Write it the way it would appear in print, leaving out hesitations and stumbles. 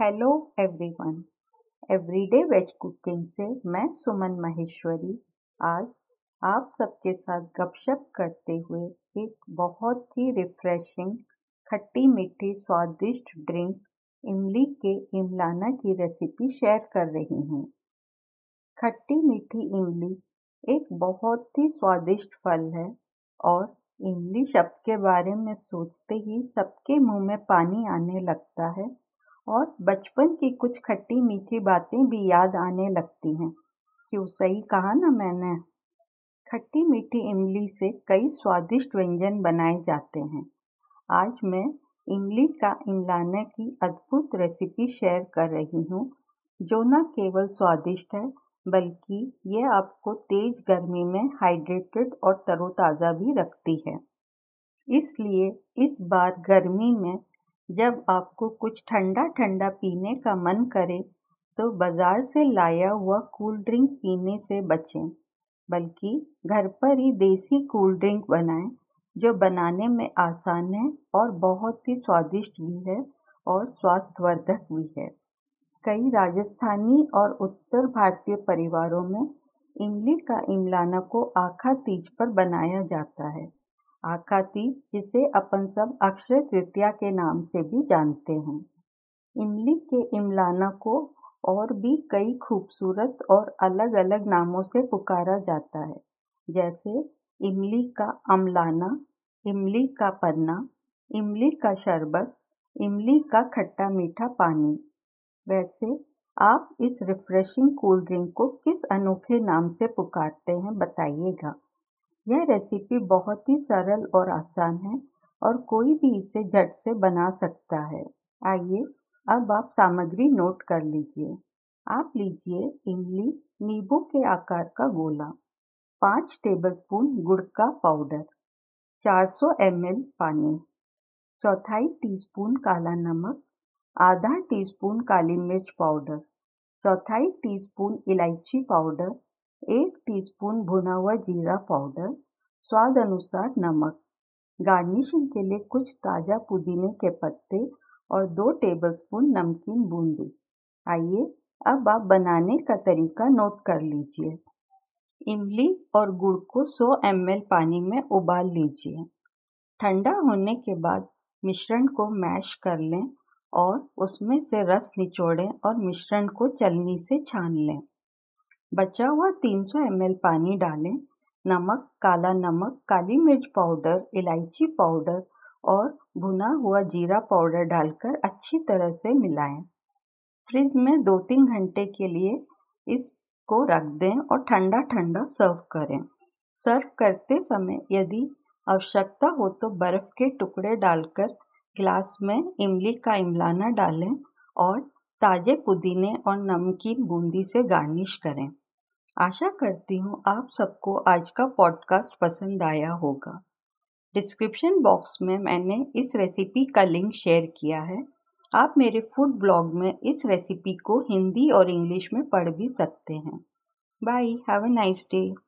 Hello everyone, everyday veg cooking से मैं सुमन माहेश्वरी आज आप सबके साथ गपशप करते हुए एक बहुत ही रिफ्रेशिंग खट्टी मीठी स्वादिष्ट ड्रिंक इमली के इमलाना की रेसिपी शेयर कर रही हूँ। खट्टी मीठी इमली एक बहुत ही स्वादिष्ट फल है और इमली शब्द के बारे में सोचते ही सबके मुंह में पानी आने लगता है और बचपन की कुछ खट्टी मीठी बातें भी याद आने लगती हैं। क्यों, सही कहा ना मैंने। खट्टी मीठी इमली से कई स्वादिष्ट व्यंजन बनाए जाते हैं। आज मैं इमली का इमलाना की अद्भुत रेसिपी शेयर कर रही हूँ, जो न केवल स्वादिष्ट है बल्कि यह आपको तेज गर्मी में हाइड्रेटेड और तरोताज़ा भी रखती है। इसलिए इस बार गर्मी में जब आपको कुछ ठंडा ठंडा पीने का मन करे तो बाज़ार से लाया हुआ कूल ड्रिंक पीने से बचें, बल्कि घर पर ही देसी कूल ड्रिंक बनाएं, जो बनाने में आसान है और बहुत ही स्वादिष्ट भी है और स्वास्थ्यवर्धक भी है। कई राजस्थानी और उत्तर भारतीय परिवारों में इमली का इमलाना को आखा तीज पर बनाया जाता है। आखा तीज, जिसे अपन सब अक्षय तृतीया के नाम से भी जानते हैं। इमली के इमलाना को और भी कई खूबसूरत और अलग अलग नामों से पुकारा जाता है, जैसे इमली का अमलाना, इमली का पन्ना, इमली का शरबत, इमली का खट्टा मीठा पानी। वैसे आप इस रिफ्रेशिंग कूल ड्रिंक को किस अनोखे नाम से पुकारते हैं, बताइएगा। यह रेसिपी बहुत ही सरल और आसान है और कोई भी इसे झट से बना सकता है। आइए अब आप सामग्री नोट कर लीजिए। आप लीजिए इमली नींबू के आकार का गोला, 5 टेबलस्पून गुड़ का पाउडर, 400 ml पानी, चौथाई टीस्पून काला नमक, आधा टीस्पून काली मिर्च पाउडर, चौथाई टीस्पून इलायची पाउडर, 1 टीस्पून भुना हुआ जीरा पाउडर, स्वाद अनुसार नमक। गार्निशिंग के लिए कुछ ताज़ा पुदीने के पत्ते और 2 टेबलस्पून नमकीन बूंदी। आइए अब आप बनाने का तरीका नोट कर लीजिए। इमली और गुड़ को 100 ml पानी में उबाल लीजिए। ठंडा होने के बाद मिश्रण को मैश कर लें और उसमें से रस निचोड़ें और मिश्रण को छलनी से छान लें। बचा हुआ 300 ml पानी डालें। नमक, काला नमक, काली मिर्च पाउडर, इलायची पाउडर और भुना हुआ जीरा पाउडर डालकर अच्छी तरह से मिलाएं। फ्रिज में 2-3 घंटे के लिए इसको रख दें और ठंडा ठंडा सर्व करें। सर्व करते समय यदि आवश्यकता हो तो बर्फ़ के टुकड़े डालकर ग्लास में इमली का इमलाना डालें और ताजे पुदीने और नमकीन बूंदी से गार्निश करें। आशा करती हूँ आप सबको आज का पॉडकास्ट पसंद आया होगा। डिस्क्रिप्शन बॉक्स में मैंने इस रेसिपी का लिंक शेयर किया है। आप मेरे फूड ब्लॉग में इस रेसिपी को हिंदी और इंग्लिश में पढ़ भी सकते हैं। Bye, have a nice day.